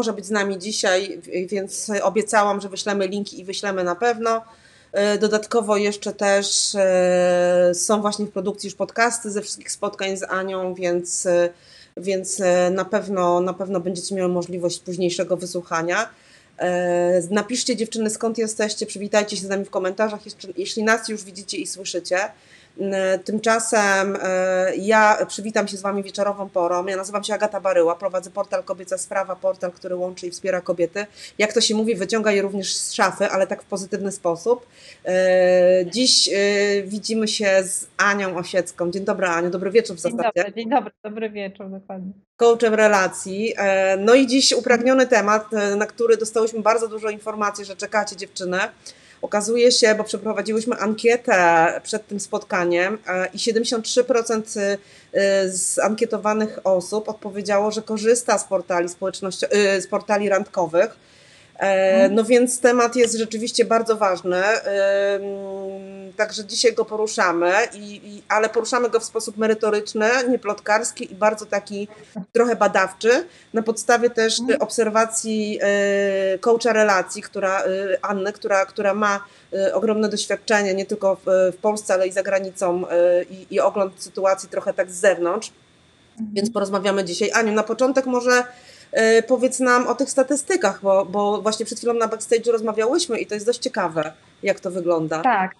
może być z nami dzisiaj, więc obiecałam, że wyślemy linki i wyślemy na pewno. Dodatkowo jeszcze też są właśnie w produkcji już podcasty ze wszystkich spotkań z Anią, więc na pewno będziecie miały możliwość późniejszego wysłuchania. Napiszcie, dziewczyny, skąd jesteście, przywitajcie się z nami w komentarzach, jeśli nas już widzicie i słyszycie. Tymczasem ja przywitam się z Wami wieczorową porą. Ja nazywam się Agata Baryła, prowadzę portal Kobieca Sprawa, portal, który łączy i wspiera kobiety. Jak to się mówi, wyciąga je również z szafy, ale tak w pozytywny sposób. Dziś widzimy się z Anią Osiecką. Dzień dobry, Aniu, dobry wieczór w zasadzie. Dzień dobry, dobry wieczór, dokładnie. Coachem relacji. No i dziś upragniony temat, na który dostałyśmy bardzo dużo informacji, że czekacie, dziewczyny. Okazuje się, bo przeprowadziłyśmy ankietę przed tym spotkaniem i 73% z ankietowanych osób odpowiedziało, że korzysta z portali randkowych. No więc temat jest rzeczywiście bardzo ważny, także dzisiaj go poruszamy, ale poruszamy go w sposób merytoryczny, nie plotkarski i bardzo taki trochę badawczy, na podstawie też obserwacji coacha relacji, Anny, która ma ogromne doświadczenie nie tylko w Polsce, ale i za granicą i ogląd sytuacji trochę tak z zewnątrz, więc porozmawiamy dzisiaj. Aniu, na początek może powiedz nam o tych statystykach, bo właśnie przed chwilą na backstage'u rozmawiałyśmy i to jest dość ciekawe, jak to wygląda. Tak.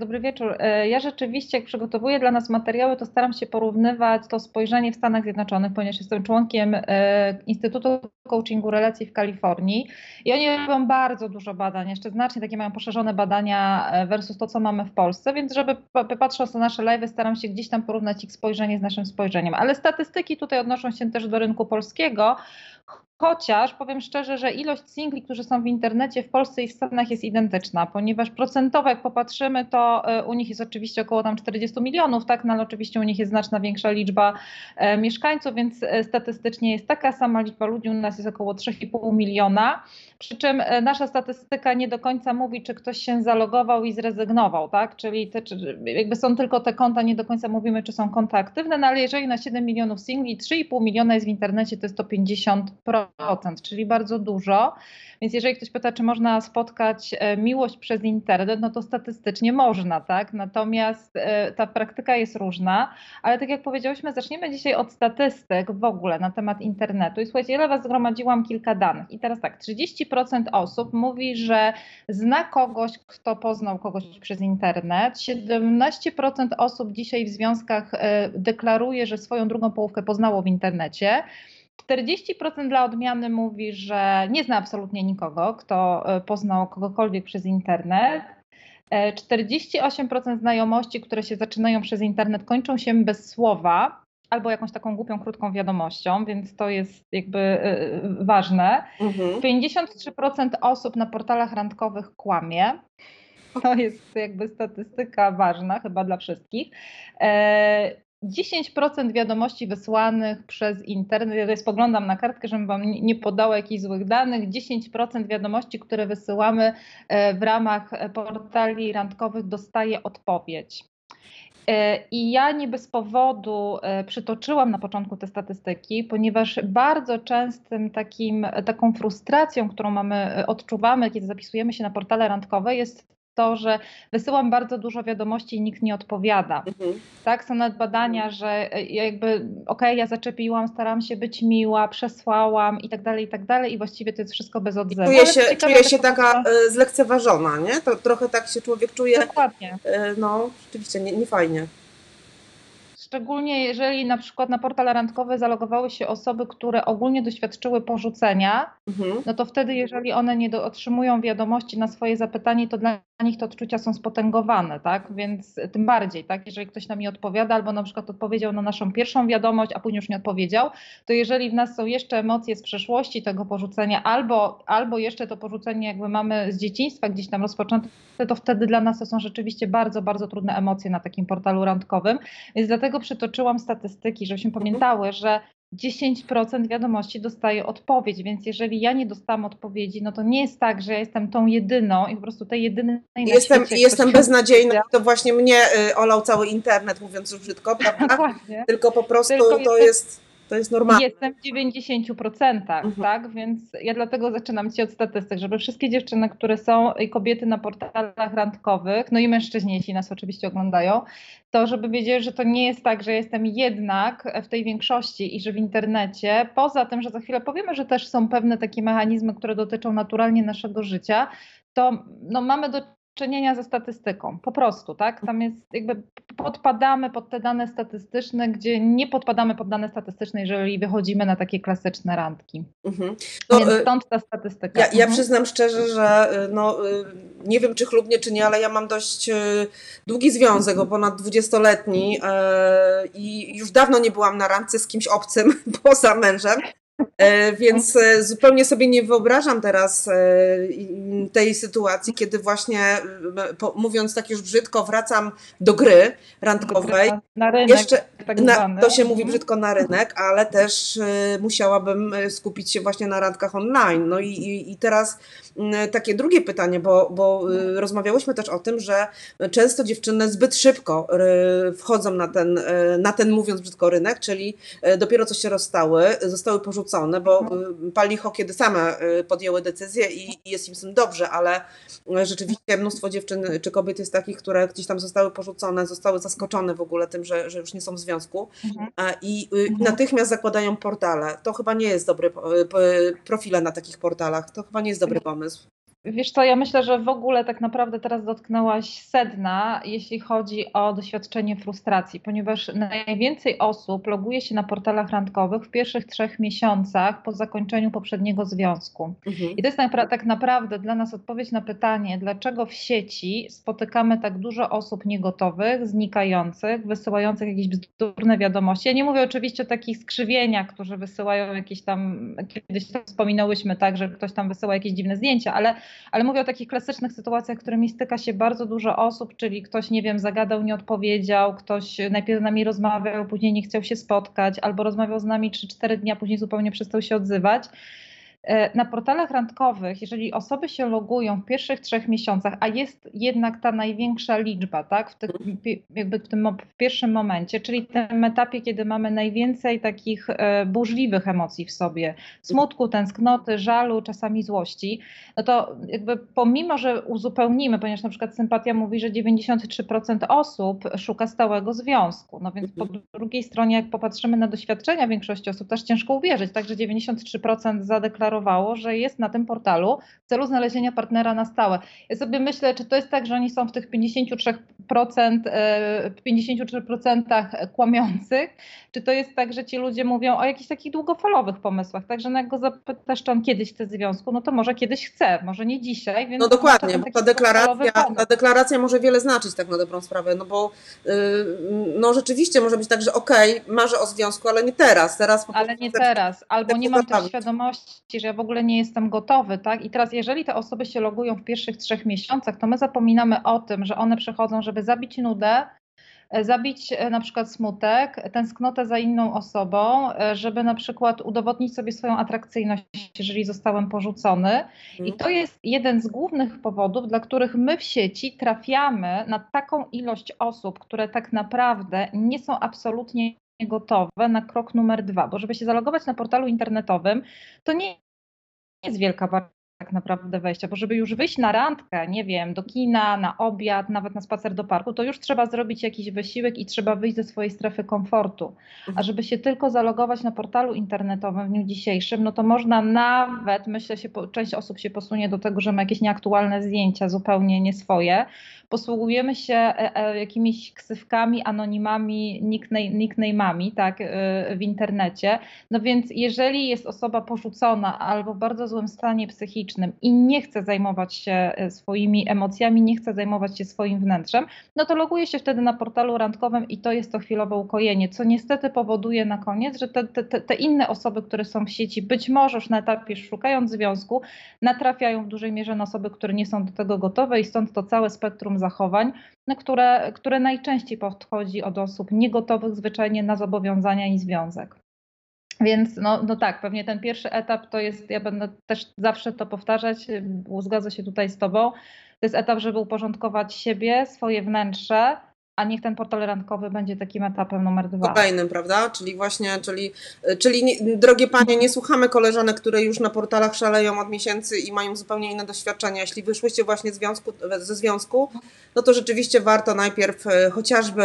Dobry wieczór. Ja rzeczywiście, jak przygotowuję dla nas materiały, to staram się porównywać to spojrzenie w Stanach Zjednoczonych, ponieważ jestem członkiem Instytutu Coachingu Relacji w Kalifornii i oni robią bardzo dużo badań, jeszcze znacznie takie mają poszerzone badania versus to, co mamy w Polsce, więc żeby patrząc na nasze live'y, staram się gdzieś tam porównać ich spojrzenie z naszym spojrzeniem, ale statystyki tutaj odnoszą się też do rynku polskiego. Chociaż powiem szczerze, że ilość singli, którzy są w internecie w Polsce i w Stanach jest identyczna, ponieważ procentowo jak popatrzymy, to u nich jest oczywiście około tam 40 milionów, tak, no, ale oczywiście u nich jest znaczna większa liczba mieszkańców, więc statystycznie jest taka sama liczba ludzi, u nas jest około 3,5 miliona, przy czym nasza statystyka nie do końca mówi, czy ktoś się zalogował i zrezygnował, tak, czyli jakby są tylko te konta, nie do końca mówimy, czy są konta aktywne, no ale jeżeli na 7 milionów singli 3,5 miliona jest w internecie, to jest to 50%. Czyli bardzo dużo, więc jeżeli ktoś pyta, czy można spotkać miłość przez internet, no to statystycznie można, tak? Natomiast ta praktyka jest różna, ale tak jak powiedziałyśmy, zaczniemy dzisiaj od statystyk w ogóle na temat internetu i słuchajcie, ja was zgromadziłam kilka danych i teraz tak, 30% osób mówi, że zna kogoś, kto poznał kogoś przez internet, 17% osób dzisiaj w związkach deklaruje, że swoją drugą połówkę poznało w internecie, 40% dla odmiany mówi, że nie zna absolutnie nikogo, kto poznał kogokolwiek przez internet. 48% znajomości, które się zaczynają przez internet, kończą się bez słowa albo jakąś taką głupią, krótką wiadomością, więc to jest jakby ważne. 53% osób na portalach randkowych kłamie. To jest jakby statystyka ważna chyba dla wszystkich. 10% wiadomości wysłanych przez internet, ja spoglądam na kartkę, żebym wam nie podała jakichś złych danych, 10% wiadomości, które wysyłamy w ramach portali randkowych dostaje odpowiedź. I ja nie bez powodu przytoczyłam na początku te statystyki, ponieważ bardzo częstym taką frustracją, którą odczuwamy, kiedy zapisujemy się na portale randkowe, jest to, że wysyłam bardzo dużo wiadomości i nikt nie odpowiada. Tak, są nawet badania, że jakby ja zaczepiłam, staram się być miła, przesłałam i tak dalej i właściwie to jest wszystko bez odzewu. Czuję się taka zlekceważona, nie? To trochę tak się człowiek czuje. Dokładnie. No, rzeczywiście, nie fajnie. Szczególnie jeżeli na przykład na portale randkowe zalogowały się osoby, które ogólnie doświadczyły porzucenia, no to wtedy jeżeli one nie otrzymują wiadomości na swoje zapytanie, to dla nich te odczucia są spotęgowane, tak? Więc tym bardziej, tak? Jeżeli ktoś nam nie odpowiada albo na przykład odpowiedział na naszą pierwszą wiadomość, a później już nie odpowiedział, to jeżeli w nas są jeszcze emocje z przeszłości tego porzucenia albo jeszcze to porzucenie jakby mamy z dzieciństwa gdzieś tam rozpoczęte, to wtedy dla nas to są rzeczywiście bardzo, bardzo trudne emocje na takim portalu randkowym, więc dlatego przytoczyłam statystyki, żebyśmy pamiętały, że 10% wiadomości dostaje odpowiedź, więc jeżeli ja nie dostałam odpowiedzi, no to nie jest tak, że ja jestem tą jedyną i po prostu tej jedynej Jestem beznadziejna, to właśnie mnie olał cały internet, mówiąc już brzydko, prawda? Tylko po prostu to jest... to jest normalne. Jestem w 90%, tak? Więc ja dlatego zaczynam ci od statystyk, żeby wszystkie dziewczyny, które są i kobiety na portalach randkowych, no i mężczyźni, jeśli nas oczywiście oglądają, to żeby wiedzieli, że to nie jest tak, że jestem jednak w tej większości i że w internecie, poza tym, że za chwilę powiemy, że też są pewne takie mechanizmy, które dotyczą naturalnie naszego życia, to no, mamy do czynienia ze statystyką, po prostu, tak? Tam jest jakby podpadamy pod te dane statystyczne, gdzie nie podpadamy pod dane statystyczne, jeżeli wychodzimy na takie klasyczne randki. No, więc stąd ta statystyka. Ja przyznam szczerze, że no, nie wiem, czy chlubnie, czy nie, ale ja mam dość długi związek, o ponad 20-letni i już dawno nie byłam na randce z kimś obcym poza mężem. Więc zupełnie sobie nie wyobrażam teraz tej sytuacji, kiedy właśnie, mówiąc tak już brzydko, wracam do gry randkowej. Na rynek, jeszcze tak zwany. To się mówi brzydko na rynek, ale też musiałabym skupić się właśnie na randkach online. No i teraz takie drugie pytanie, bo rozmawiałyśmy też o tym, że często dziewczyny zbyt szybko wchodzą na ten mówiąc brzydko rynek, czyli dopiero co się rozstały, zostały porzucone, bo pali ho, kiedy same podjęły decyzję i jest im z tym dobrze, ale rzeczywiście mnóstwo dziewczyn czy kobiet jest takich, które gdzieś tam zostały porzucone, zostały zaskoczone w ogóle tym, że już nie są w związku i natychmiast zakładają portale. To chyba nie jest dobry profile na takich portalach, to chyba nie jest dobry pomysł. Wiesz co, ja myślę, że w ogóle tak naprawdę teraz dotknęłaś sedna, jeśli chodzi o doświadczenie frustracji, ponieważ najwięcej osób loguje się na portalach randkowych w pierwszych 3 miesiącach po zakończeniu poprzedniego związku. I to jest tak naprawdę dla nas odpowiedź na pytanie, dlaczego w sieci spotykamy tak dużo osób niegotowych, znikających, wysyłających jakieś bzdurne wiadomości. Ja nie mówię oczywiście o takich skrzywieniach, którzy wysyłają jakieś tam, kiedyś tam wspominałyśmy tak, że ktoś tam wysyła jakieś dziwne zdjęcia, ale mówię o takich klasycznych sytuacjach, którymi styka się bardzo dużo osób, czyli ktoś, nie wiem, zagadał, nie odpowiedział, ktoś najpierw z nami rozmawiał, później nie chciał się spotkać, albo rozmawiał z nami 3-4 dni, a później zupełnie przestał się odzywać. Na portalach randkowych, jeżeli osoby się logują w pierwszych 3 miesiącach, a jest jednak ta największa liczba, tak, w pierwszym momencie, czyli w tym etapie, kiedy mamy najwięcej takich burzliwych emocji w sobie, smutku, tęsknoty, żalu, czasami złości, no to jakby pomimo, że uzupełnimy, ponieważ na przykład sympatia mówi, że 93% osób szuka stałego związku, no więc po drugiej stronie, jak popatrzymy na doświadczenia większości osób, też ciężko uwierzyć, także 93% zadeklarowało, że jest na tym portalu w celu znalezienia partnera na stałe. Ja sobie myślę, czy to jest tak, że oni są w tych 53% kłamiących, czy to jest tak, że ci ludzie mówią o jakichś takich długofalowych pomysłach, także jak go zapytasz, czy on kiedyś chce związku, no to może kiedyś chce, może nie dzisiaj. Więc no dokładnie, bo ta deklaracja może wiele znaczyć tak na dobrą sprawę, no bo no rzeczywiście może być tak, że okej, marzę o związku, ale nie teraz. Albo nie mam też świadomości, że ja w ogóle nie jestem gotowy, tak? I teraz jeżeli te osoby się logują w pierwszych 3 miesiącach, to my zapominamy o tym, że one przychodzą, żeby zabić nudę, zabić na przykład smutek, tęsknotę za inną osobą, żeby na przykład udowodnić sobie swoją atrakcyjność, jeżeli zostałem porzucony. I to jest jeden z głównych powodów, dla których my w sieci trafiamy na taką ilość osób, które tak naprawdę nie są absolutnie gotowe na krok numer 2, bo żeby się zalogować na portalu internetowym, to nie jest wielka wartość tak naprawdę wejścia, bo żeby już wyjść na randkę, nie wiem, do kina, na obiad, nawet na spacer do parku, to już trzeba zrobić jakiś wysiłek i trzeba wyjść ze swojej strefy komfortu. A żeby się tylko zalogować na portalu internetowym w dniu dzisiejszym, no to można nawet, myślę, część osób się posunie do tego, że ma jakieś nieaktualne zdjęcia, zupełnie nie swoje. Posługujemy się jakimiś ksywkami, anonimami, nickname'ami tak, w internecie. No więc jeżeli jest osoba porzucona albo w bardzo złym stanie psychicznym, i nie chce zajmować się swoimi emocjami, nie chce zajmować się swoim wnętrzem, no to loguje się wtedy na portalu randkowym i to jest to chwilowe ukojenie, co niestety powoduje na koniec, że te inne osoby, które są w sieci, być może już na etapie szukając związku, natrafiają w dużej mierze na osoby, które nie są do tego gotowe i stąd to całe spektrum zachowań, które najczęściej podchodzi od osób niegotowych zwyczajnie na zobowiązania i związek. Więc no tak, pewnie ten pierwszy etap to jest, ja będę też zawsze to powtarzać, zgadzam się tutaj z Tobą, to jest etap, żeby uporządkować siebie, swoje wnętrze, a niech ten portal randkowy będzie takim etapem numer 2. Kolejnym, prawda? Czyli właśnie, drogie panie, nie słuchamy koleżanek, które już na portalach szaleją od miesięcy i mają zupełnie inne doświadczenia. Jeśli wyszłyście właśnie ze związku, no to rzeczywiście warto najpierw chociażby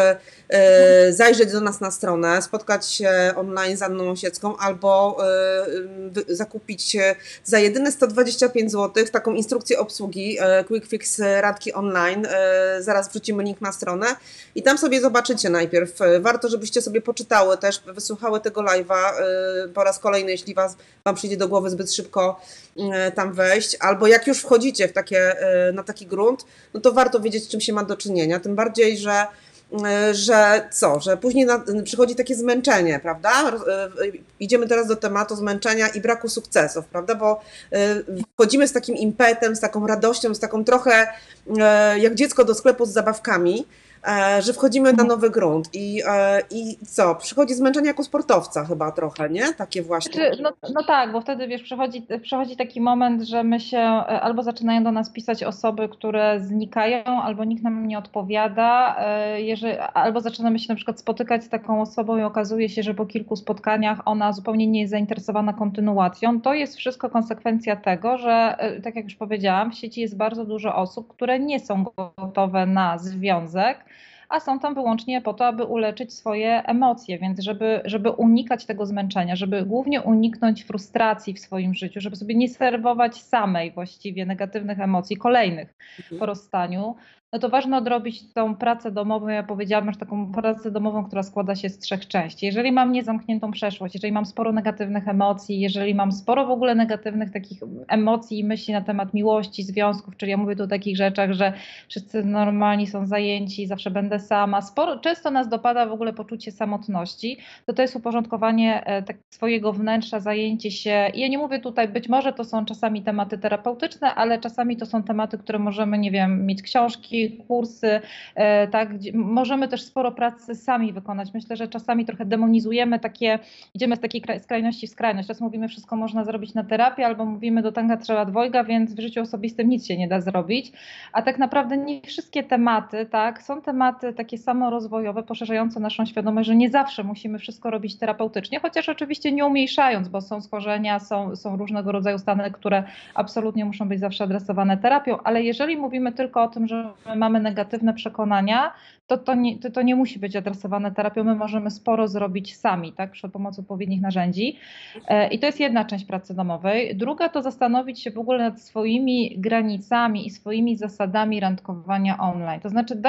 zajrzeć do nas na stronę, spotkać się online z Anną Osiecką albo zakupić za jedyne 125 zł taką instrukcję obsługi Quick Fix Radki Online. Zaraz wrzucimy link na stronę. I tam sobie zobaczycie najpierw. Warto, żebyście sobie poczytały też, wysłuchały tego live'a po raz kolejny, jeśli wam przyjdzie do głowy zbyt szybko tam wejść. Albo jak już wchodzicie na taki grunt, no to warto wiedzieć, z czym się ma do czynienia. Tym bardziej, że później przychodzi takie zmęczenie, prawda? Idziemy teraz do tematu zmęczenia i braku sukcesów, prawda? Bo wchodzimy z takim impetem, z taką radością, z taką trochę jak dziecko do sklepu z zabawkami, że wchodzimy na nowy grunt i co? Przychodzi zmęczenie jako sportowca chyba trochę, nie? Takie właśnie. No tak, bo wtedy wiesz, przychodzi taki moment, że my się albo zaczynają do nas pisać osoby, które znikają, albo nikt nam nie odpowiada, albo zaczynamy się na przykład spotykać z taką osobą i okazuje się, że po kilku spotkaniach ona zupełnie nie jest zainteresowana kontynuacją. To jest wszystko konsekwencja tego, że tak jak już powiedziałam, w sieci jest bardzo dużo osób, które nie są gotowe na związek, a są tam wyłącznie po to, aby uleczyć swoje emocje, więc żeby unikać tego zmęczenia, żeby głównie uniknąć frustracji w swoim życiu, żeby sobie nie serwować samej właściwie negatywnych emocji kolejnych po rozstaniu, no to ważne odrobić tą pracę domową. Ja powiedziałabym, że taką pracę domową, która składa się z 3 części. Jeżeli mam niezamkniętą przeszłość, jeżeli mam sporo negatywnych emocji, jeżeli mam sporo w ogóle negatywnych takich emocji i myśli na temat miłości, związków, czyli ja mówię tu o takich rzeczach, że wszyscy normalni są zajęci, zawsze będę sama. Często nas dopada w ogóle poczucie samotności, to jest uporządkowanie tak swojego wnętrza, zajęcie się. I ja nie mówię tutaj, być może to są czasami tematy terapeutyczne, ale czasami to są tematy, które możemy, nie wiem, mieć książki, kursy, tak, gdzie możemy też sporo pracy sami wykonać. Myślę, że czasami trochę demonizujemy idziemy z takiej skrajności w skrajność. Teraz mówimy, wszystko można zrobić na terapii, albo mówimy, do tanga trzeba dwojga, więc w życiu osobistym nic się nie da zrobić. A tak naprawdę nie wszystkie tematy, tak, są tematy takie samorozwojowe, poszerzające naszą świadomość, że nie zawsze musimy wszystko robić terapeutycznie, chociaż oczywiście nie umniejszając, bo są schorzenia, są różnego rodzaju stany, które absolutnie muszą być zawsze adresowane terapią, ale jeżeli mówimy tylko o tym, że mamy negatywne przekonania, to nie musi być adresowane terapią. My możemy sporo zrobić sami, tak, przy pomocy odpowiednich narzędzi. I to jest jedna część pracy domowej. Druga to zastanowić się w ogóle nad swoimi granicami i swoimi zasadami randkowania online. To znaczy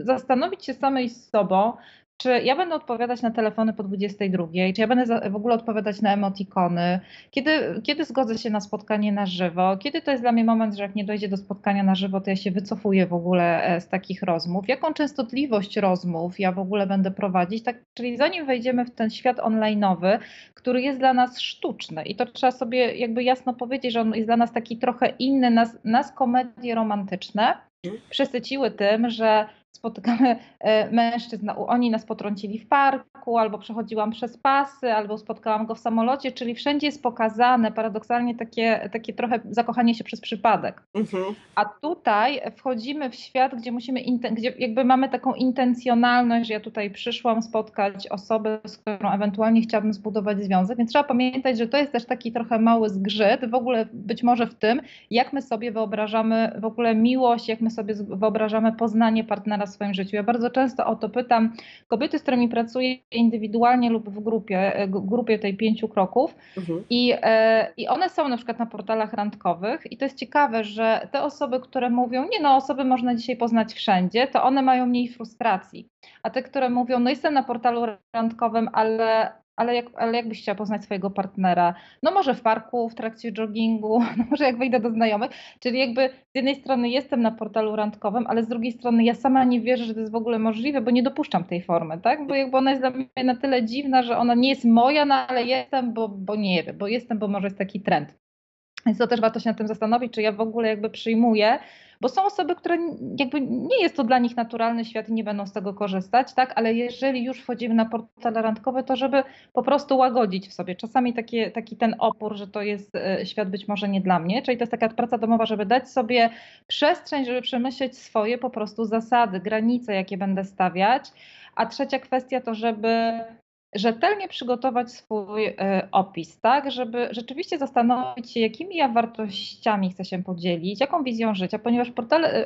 zastanowić się samej z sobą, czy ja będę odpowiadać na telefony po 22, czy ja będę w ogóle odpowiadać na emotikony, kiedy zgodzę się na spotkanie na żywo, kiedy to jest dla mnie moment, że jak nie dojdzie do spotkania na żywo, to ja się wycofuję w ogóle z takich rozmów, jaką częstotliwość rozmów ja w ogóle będę prowadzić, tak, czyli zanim wejdziemy w ten świat online'owy, który jest dla nas sztuczny i to trzeba sobie jakby jasno powiedzieć, że on jest dla nas taki trochę inny, nas komedie romantyczne przesyciły tym, że spotykamy mężczyzn, oni nas potrącili w parku, albo przechodziłam przez pasy, albo spotkałam go w samolocie, czyli wszędzie jest pokazane paradoksalnie takie trochę zakochanie się przez przypadek. A tutaj wchodzimy w świat, gdzie gdzie jakby mamy taką intencjonalność, że ja tutaj przyszłam spotkać osobę, z którą ewentualnie chciałabym zbudować związek, więc trzeba pamiętać, że to jest też taki trochę mały zgrzyt w ogóle być może w tym, jak my sobie wyobrażamy w ogóle miłość, jak my sobie wyobrażamy poznanie partnera w swoim życiu. Ja bardzo często o to pytam kobiety, z którymi pracuję indywidualnie lub w grupie tej 5 kroków i one są na przykład na portalach randkowych i to jest ciekawe, że te osoby, które mówią, nie no, osoby można dzisiaj poznać wszędzie, to one mają mniej frustracji, a te, które mówią, no jestem na portalu randkowym, ale jakbyś chciała poznać swojego partnera? No może w parku, w trakcie joggingu, no może jak wyjdę do znajomych. Czyli jakby z jednej strony jestem na portalu randkowym, ale z drugiej strony ja sama nie wierzę, że to jest w ogóle możliwe, bo nie dopuszczam tej formy, tak? Bo jakby ona jest dla mnie na tyle dziwna, że ona nie jest moja, no ale jestem, bo może jest taki trend. Więc to też warto się nad tym zastanowić, czy ja w ogóle jakby przyjmuję Bo są osoby, które jakby nie jest to dla nich naturalny świat i nie będą z tego korzystać, tak? Ale jeżeli już wchodzimy na portale randkowe, to żeby po prostu łagodzić w sobie czasami taki ten opór, że to jest świat być może nie dla mnie, czyli to jest taka praca domowa, żeby dać sobie przestrzeń, żeby przemyśleć swoje po prostu zasady, granice, jakie będę stawiać. A trzecia kwestia to, żeby rzetelnie przygotować swój opis, tak, żeby rzeczywiście zastanowić się, jakimi ja wartościami chcę się podzielić, jaką wizją życia, ponieważ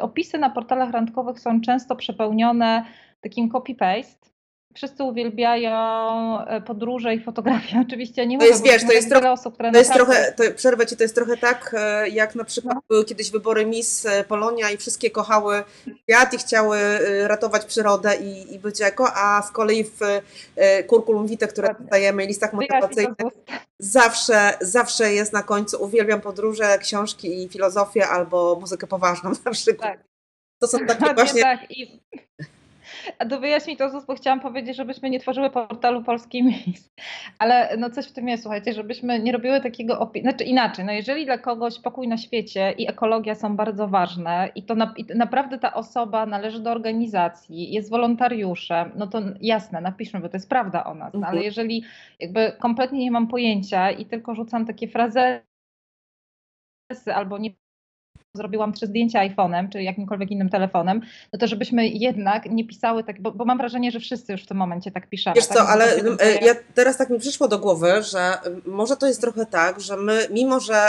opisy na portalach randkowych są często przepełnione takim copy-paste. Wszyscy uwielbiają podróże i fotografie. Oczywiście nie mówię, to jest, wiesz, to jest wiele osób, które... Przerwę ci, to jest trochę tak, jak na przykład były kiedyś wybory Miss Polonia i wszystkie kochały świat i chciały ratować przyrodę i być eko, a z kolei w curriculum vitae, które dostajemy, listach motywacyjnych, zawsze jest na końcu: uwielbiam podróże, książki i filozofię albo muzykę poważną na przykład. Tak. To są takie właśnie... Tak. A do wyjaśnień to ZUS, bo chciałam powiedzieć, żebyśmy nie tworzyły portalu Polski Miss, ale no coś w tym jest, słuchajcie, żebyśmy nie robiły takiego inaczej, no jeżeli dla kogoś pokój na świecie i ekologia są bardzo ważne i to naprawdę ta osoba należy do organizacji, jest wolontariuszem, no to jasne, napiszmy, bo to jest prawda o nas, ale jeżeli jakby kompletnie nie mam pojęcia i tylko rzucam takie frazesy albo nie zrobiłam 3 zdjęcia iPhone'em, czy jakimkolwiek innym telefonem, no to żebyśmy jednak nie pisały tak, bo mam wrażenie, że wszyscy już w tym momencie tak piszemy. Wiesz tak, co, ale ja teraz tak mi przyszło do głowy, że może to jest trochę tak, że my, mimo że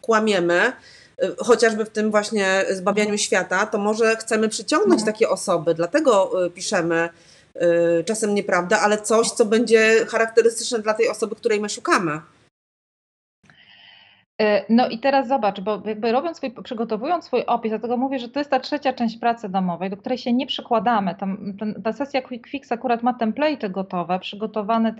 kłamiemy, chociażby w tym właśnie zbawianiu świata, to może chcemy przyciągnąć takie osoby, dlatego piszemy czasem nieprawdę, ale coś, co będzie charakterystyczne dla tej osoby, której my szukamy. No i teraz zobacz, bo jakby przygotowując swój opis, dlatego mówię, że to jest ta trzecia część pracy domowej, do której się nie przykładamy. Ta sesja Quick Fix akurat ma template'y gotowe, przygotowane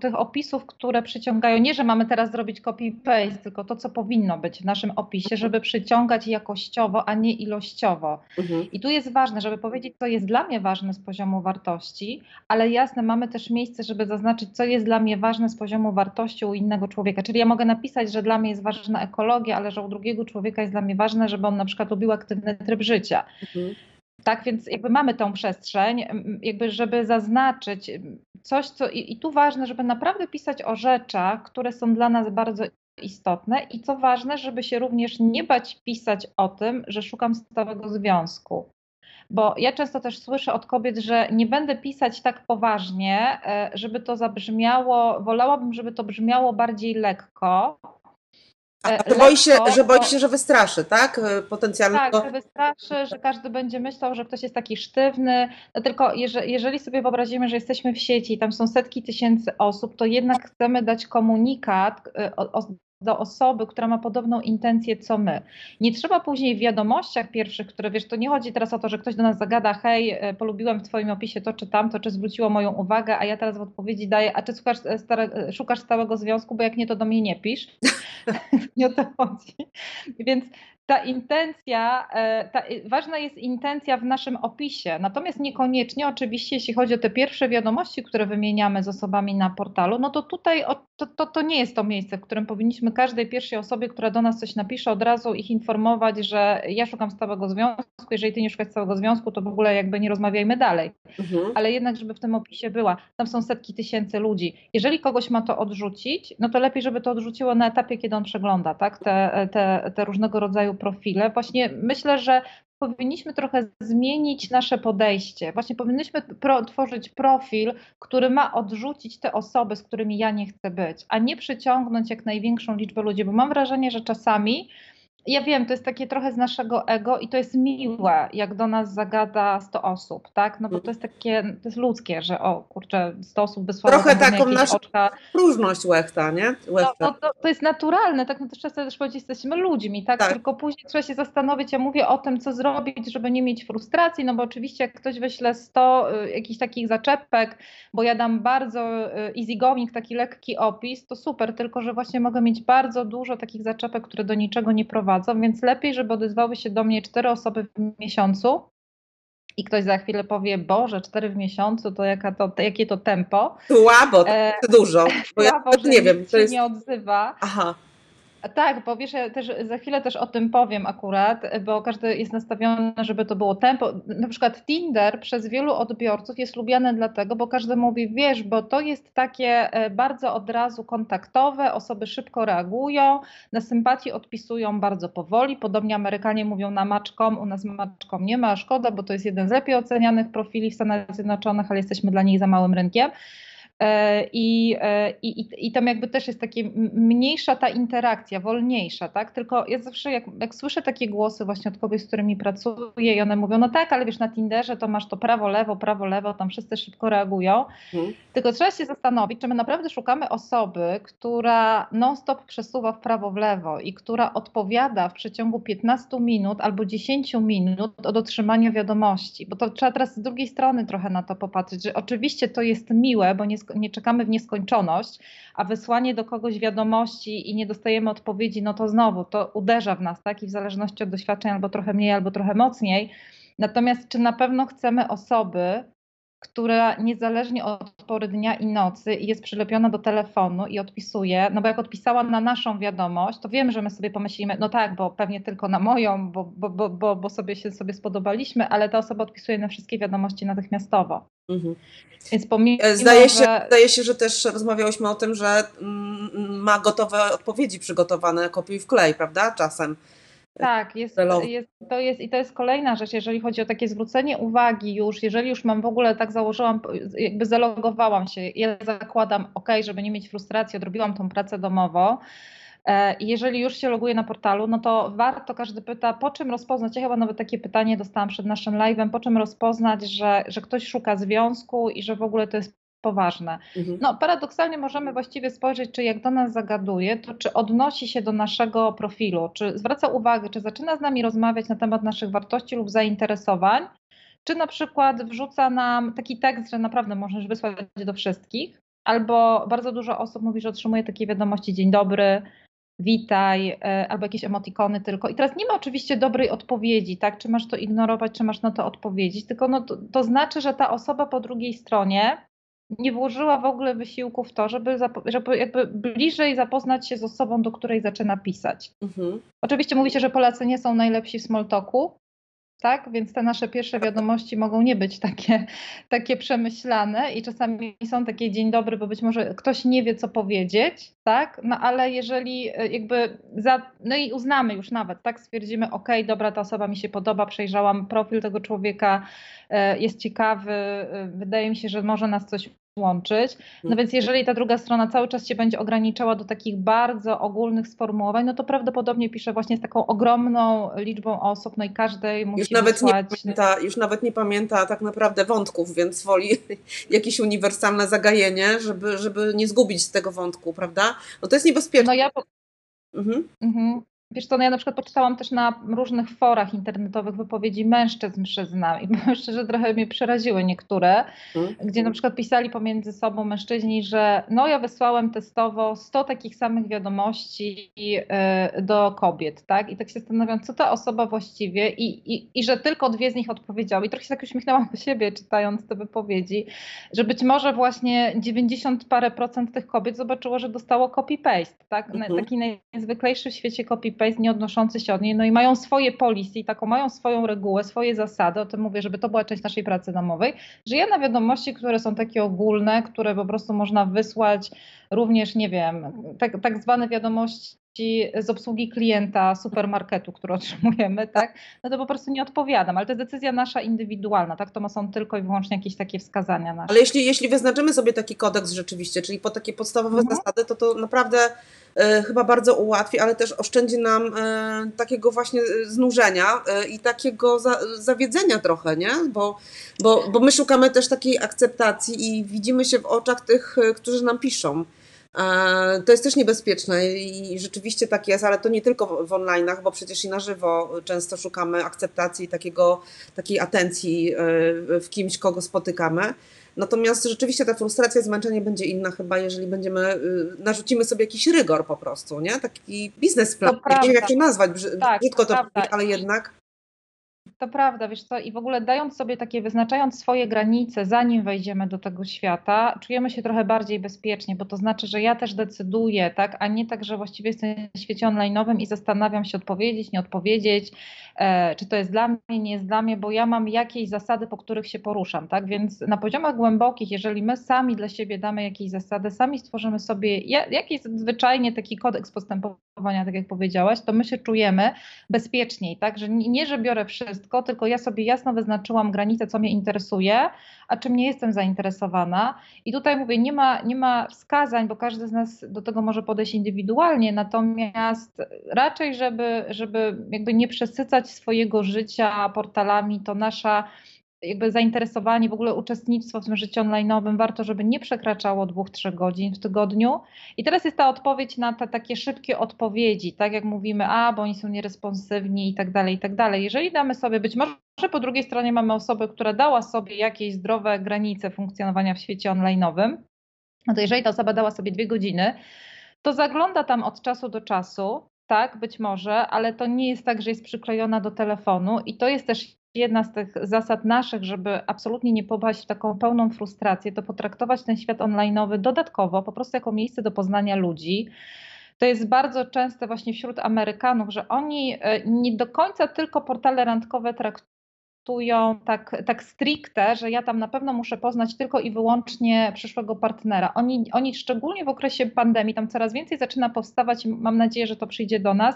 tych opisów, które przyciągają, nie że mamy teraz zrobić copy-paste, tylko to, co powinno być w naszym opisie, żeby przyciągać jakościowo, a nie ilościowo. I tu jest ważne, żeby powiedzieć, co jest dla mnie ważne z poziomu wartości, ale jasne, mamy też miejsce, żeby zaznaczyć, co jest dla mnie ważne z poziomu wartości u innego człowieka. Czyli ja mogę napisać, że dla mnie jest ważna ekologia, ale że u drugiego człowieka jest dla mnie ważne, żeby on na przykład lubił aktywny tryb życia. Tak więc jakby mamy tą przestrzeń, jakby żeby zaznaczyć coś, co i tu ważne, żeby naprawdę pisać o rzeczach, które są dla nas bardzo istotne i co ważne, żeby się również nie bać pisać o tym, że szukam stałego związku. Bo ja często też słyszę od kobiet, że nie będę pisać tak poważnie, żeby to zabrzmiało, wolałabym, żeby to brzmiało bardziej lekko. Boi się, że wystraszy, tak? Potencjalnie. Tak, że wystraszy, że każdy będzie myślał, że ktoś jest taki sztywny. No tylko jeżeli sobie wyobrazimy, że jesteśmy w sieci i tam są setki tysięcy osób, to jednak chcemy dać komunikat do osoby, która ma podobną intencję co my. Nie trzeba później w wiadomościach pierwszych, które wiesz, to nie chodzi teraz o to, że ktoś do nas zagada: hej, polubiłem w twoim opisie to czy tamto, czy zwróciło moją uwagę, a ja teraz w odpowiedzi daję: a czy szukasz stałego związku, bo jak nie, to do mnie nie pisz. Nie o to chodzi. Więc ta intencja, ważna jest intencja w naszym opisie, natomiast niekoniecznie oczywiście, jeśli chodzi o te pierwsze wiadomości, które wymieniamy z osobami na portalu, no to tutaj to nie jest to miejsce, w którym powinniśmy każdej pierwszej osobie, która do nas coś napisze, od razu ich informować, że ja szukam stałego związku, jeżeli ty nie szukasz stałego związku, to w ogóle jakby nie rozmawiajmy dalej, ale jednak żeby w tym opisie była, tam są setki tysięcy ludzi, jeżeli kogoś ma to odrzucić, no to lepiej, żeby to odrzuciło na etapie, kiedy on przegląda, tak, te różnego rodzaju profile. Właśnie myślę, że powinniśmy trochę zmienić nasze podejście. Właśnie powinniśmy tworzyć profil, który ma odrzucić te osoby, z którymi ja nie chcę być, a nie przyciągnąć jak największą liczbę ludzi, bo mam wrażenie, że czasami, ja wiem, to jest takie trochę z naszego ego i to jest miłe, jak do nas zagada 100 osób, tak? No bo to jest takie, to jest ludzkie, że o kurczę, 100 osób wysłało trochę taką naszą oczka. Próżność łechta, nie? Łechta. To jest naturalne, tak? No to często też powiedzieć, jesteśmy ludźmi, tak? Tylko później trzeba się zastanowić, ja mówię o tym, co zrobić, żeby nie mieć frustracji, no bo oczywiście jak ktoś wyśle 100 jakichś takich zaczepek, bo ja dam bardzo easygoing, taki lekki opis, to super, tylko że właśnie mogę mieć bardzo dużo takich zaczepek, które do niczego nie prowadzą. Więc lepiej, żeby odezwały się do mnie 4 osoby w miesiącu i ktoś za chwilę powie: Boże, 4 w miesiącu, jakie to tempo. Słabo, to dużo. Bo ja nie wiem, to jest... nie odzywa. Aha. Tak, bo wiesz, ja też za chwilę też o tym powiem akurat, bo każdy jest nastawiony, żeby to było tempo. Na przykład Tinder przez wielu odbiorców jest lubiany dlatego, bo każdy mówi, wiesz, bo to jest takie bardzo od razu kontaktowe, osoby szybko reagują, na sympatii odpisują bardzo powoli, podobnie Amerykanie mówią na match.com, u nas match.com nie ma, szkoda, bo to jest jeden z lepiej ocenianych profili w Stanach Zjednoczonych, ale jesteśmy dla niej za małym rynkiem. I tam jakby też jest takie mniejsza ta interakcja, wolniejsza, tak? Tylko ja zawsze jak słyszę takie głosy właśnie od kogoś, z którymi pracuję i one mówią, no tak, ale wiesz, na Tinderze to masz to prawo, lewo, tam wszyscy szybko reagują. Tylko trzeba się zastanowić, czy my naprawdę szukamy osoby, która non-stop przesuwa w prawo, w lewo i która odpowiada w przeciągu 15 minut albo 10 minut od otrzymania wiadomości. Bo to trzeba teraz z drugiej strony trochę na to popatrzeć, że oczywiście to jest miłe, bo nie czekamy w nieskończoność, a wysłanie do kogoś wiadomości i nie dostajemy odpowiedzi, no to znowu to uderza w nas, tak? I w zależności od doświadczeń albo trochę mniej, albo trochę mocniej. Natomiast czy na pewno chcemy osoby, która niezależnie od pory dnia i nocy jest przylepiona do telefonu i odpisuje, no bo jak odpisała na naszą wiadomość, to wiem, że my sobie pomyślimy, no tak, bo pewnie tylko na moją, bo sobie spodobaliśmy, ale ta osoba odpisuje na wszystkie wiadomości natychmiastowo. Mhm. Więc zdaje się, że też rozmawiałyśmy o tym, że ma gotowe odpowiedzi przygotowane, kopiuj i wklej, prawda? Czasem. Tak, to jest kolejna rzecz, jeżeli chodzi o takie zwrócenie uwagi już, jeżeli już mam w ogóle tak założyłam, jakby zalogowałam się, ja zakładam, ok, żeby nie mieć frustracji, odrobiłam tą pracę domową. Jeżeli już się loguję na portalu, no to warto, każdy pyta, po czym rozpoznać, ja chyba nawet takie pytanie dostałam przed naszym live'em, po czym rozpoznać, że ktoś szuka związku i że w ogóle to jest poważne. No paradoksalnie możemy właściwie spojrzeć, czy jak do nas zagaduje, to czy odnosi się do naszego profilu, czy zwraca uwagę, czy zaczyna z nami rozmawiać na temat naszych wartości lub zainteresowań, czy na przykład wrzuca nam taki tekst, że naprawdę możesz wysłać do wszystkich, albo bardzo dużo osób mówi, że otrzymuje takie wiadomości, dzień dobry, witaj, albo jakieś emotikony tylko. I teraz nie ma oczywiście dobrej odpowiedzi, tak? Czy masz to ignorować, czy masz na to odpowiedzieć, tylko no to znaczy, że ta osoba po drugiej stronie nie włożyła w ogóle wysiłku w to, żeby jakby bliżej zapoznać się z osobą, do której zaczyna pisać. Oczywiście mówi się, że Polacy nie są najlepsi w small talku, tak? Więc te nasze pierwsze wiadomości mogą nie być takie przemyślane i czasami są takie dzień dobry, bo być może ktoś nie wie, co powiedzieć, tak? No ale jeżeli jakby no i uznamy już nawet, tak? Stwierdzimy, ok, dobra, ta osoba mi się podoba, przejrzałam profil tego człowieka, jest ciekawy, wydaje mi się, że może nas coś łączyć. No więc jeżeli ta druga strona cały czas się będzie ograniczała do takich bardzo ogólnych sformułowań, no to prawdopodobnie pisze właśnie z taką ogromną liczbą osób, no i każdej musi już nawet nie pamięta tak naprawdę wątków, więc woli jakieś uniwersalne zagajenie, żeby nie zgubić z tego wątku, prawda? No to jest niebezpieczne. No ja Wiesz co, no ja na przykład poczytałam też na różnych forach internetowych wypowiedzi mężczyzn przyznam, bo szczerze trochę mnie przeraziły niektóre, gdzie na przykład pisali pomiędzy sobą mężczyźni, że no ja wysłałem testowo 100 takich samych wiadomości do kobiet, tak? I tak się zastanawiam, co ta osoba właściwie i że tylko 2 z nich odpowiedziały. I trochę się tak uśmiechnęłam do siebie, czytając te wypowiedzi, że być może właśnie 90% tych kobiet zobaczyło, że dostało copy-paste, tak? Taki najzwyklejszy w świecie copy-paste, nie odnoszący się od niej, no i mają swoje policy, taką mają swoją regułę, swoje zasady, o tym mówię, żeby to była część naszej pracy domowej, że ja na wiadomości, które są takie ogólne, które po prostu można wysłać również, nie wiem, tak zwane wiadomości z obsługi klienta supermarketu, który otrzymujemy, tak, no to po prostu nie odpowiadam, ale to jest decyzja nasza indywidualna, tak, to są tylko i wyłącznie jakieś takie wskazania nasze. Ale jeśli wyznaczymy sobie taki kodeks rzeczywiście, czyli po takie podstawowe zasady, to naprawdę chyba bardzo ułatwi, ale też oszczędzi nam takiego właśnie znużenia i takiego zawiedzenia trochę, nie? Bo my szukamy też takiej akceptacji i widzimy się w oczach tych, którzy nam piszą. To jest też niebezpieczne i rzeczywiście tak jest, ale to nie tylko w online'ach, bo przecież i na żywo często szukamy akceptacji, takiej atencji w kimś, kogo spotykamy. Natomiast rzeczywiście ta frustracja, zmęczenie będzie inna chyba, jeżeli narzucimy sobie jakiś rygor po prostu, nie? Taki biznesplan, nie wiem jak to nazwać, brzydko to powiedzieć, ale jednak... To prawda, wiesz co, i w ogóle dając sobie takie, wyznaczając swoje granice, zanim wejdziemy do tego świata, czujemy się trochę bardziej bezpiecznie, bo to znaczy, że ja też decyduję, tak, a nie tak, że właściwie jestem w świecie online'owym i zastanawiam się odpowiedzieć, nie odpowiedzieć, czy to jest dla mnie, nie jest dla mnie, bo ja mam jakieś zasady, po których się poruszam, tak, więc na poziomach głębokich, jeżeli my sami dla siebie damy jakieś zasady, sami stworzymy sobie jakiś zwyczajnie taki kodeks postępowania, tak jak powiedziałaś, to my się czujemy bezpieczniej, tak, że nie, że biorę wszystko, tylko ja sobie jasno wyznaczyłam granicę, co mnie interesuje, a czym nie jestem zainteresowana. I tutaj mówię, nie ma wskazań, bo każdy z nas do tego może podejść indywidualnie, natomiast raczej, żeby jakby nie przesycać swojego życia portalami, to nasza jakby zainteresowanie, w ogóle uczestnictwo w tym życiu online'owym warto, żeby nie przekraczało 2-3 godzin w tygodniu. I teraz jest ta odpowiedź na te takie szybkie odpowiedzi, tak jak mówimy, bo oni są nieresponsywni i tak dalej, i tak dalej. Jeżeli damy sobie, być może po drugiej stronie mamy osobę, która dała sobie jakieś zdrowe granice funkcjonowania w świecie online'owym, no to jeżeli ta osoba dała sobie 2 godziny, to zagląda tam od czasu do czasu, tak, być może, ale to nie jest tak, że jest przyklejona do telefonu i to jest też jedna z tych zasad naszych, żeby absolutnie nie popaść w taką pełną frustrację, to potraktować ten świat online'owy dodatkowo, po prostu jako miejsce do poznania ludzi. To jest bardzo częste właśnie wśród Amerykanów, że oni nie do końca tylko portale randkowe traktują tak stricte, że ja tam na pewno muszę poznać tylko i wyłącznie przyszłego partnera. Oni szczególnie w okresie pandemii, tam coraz więcej zaczyna powstawać, mam nadzieję, że to przyjdzie do nas,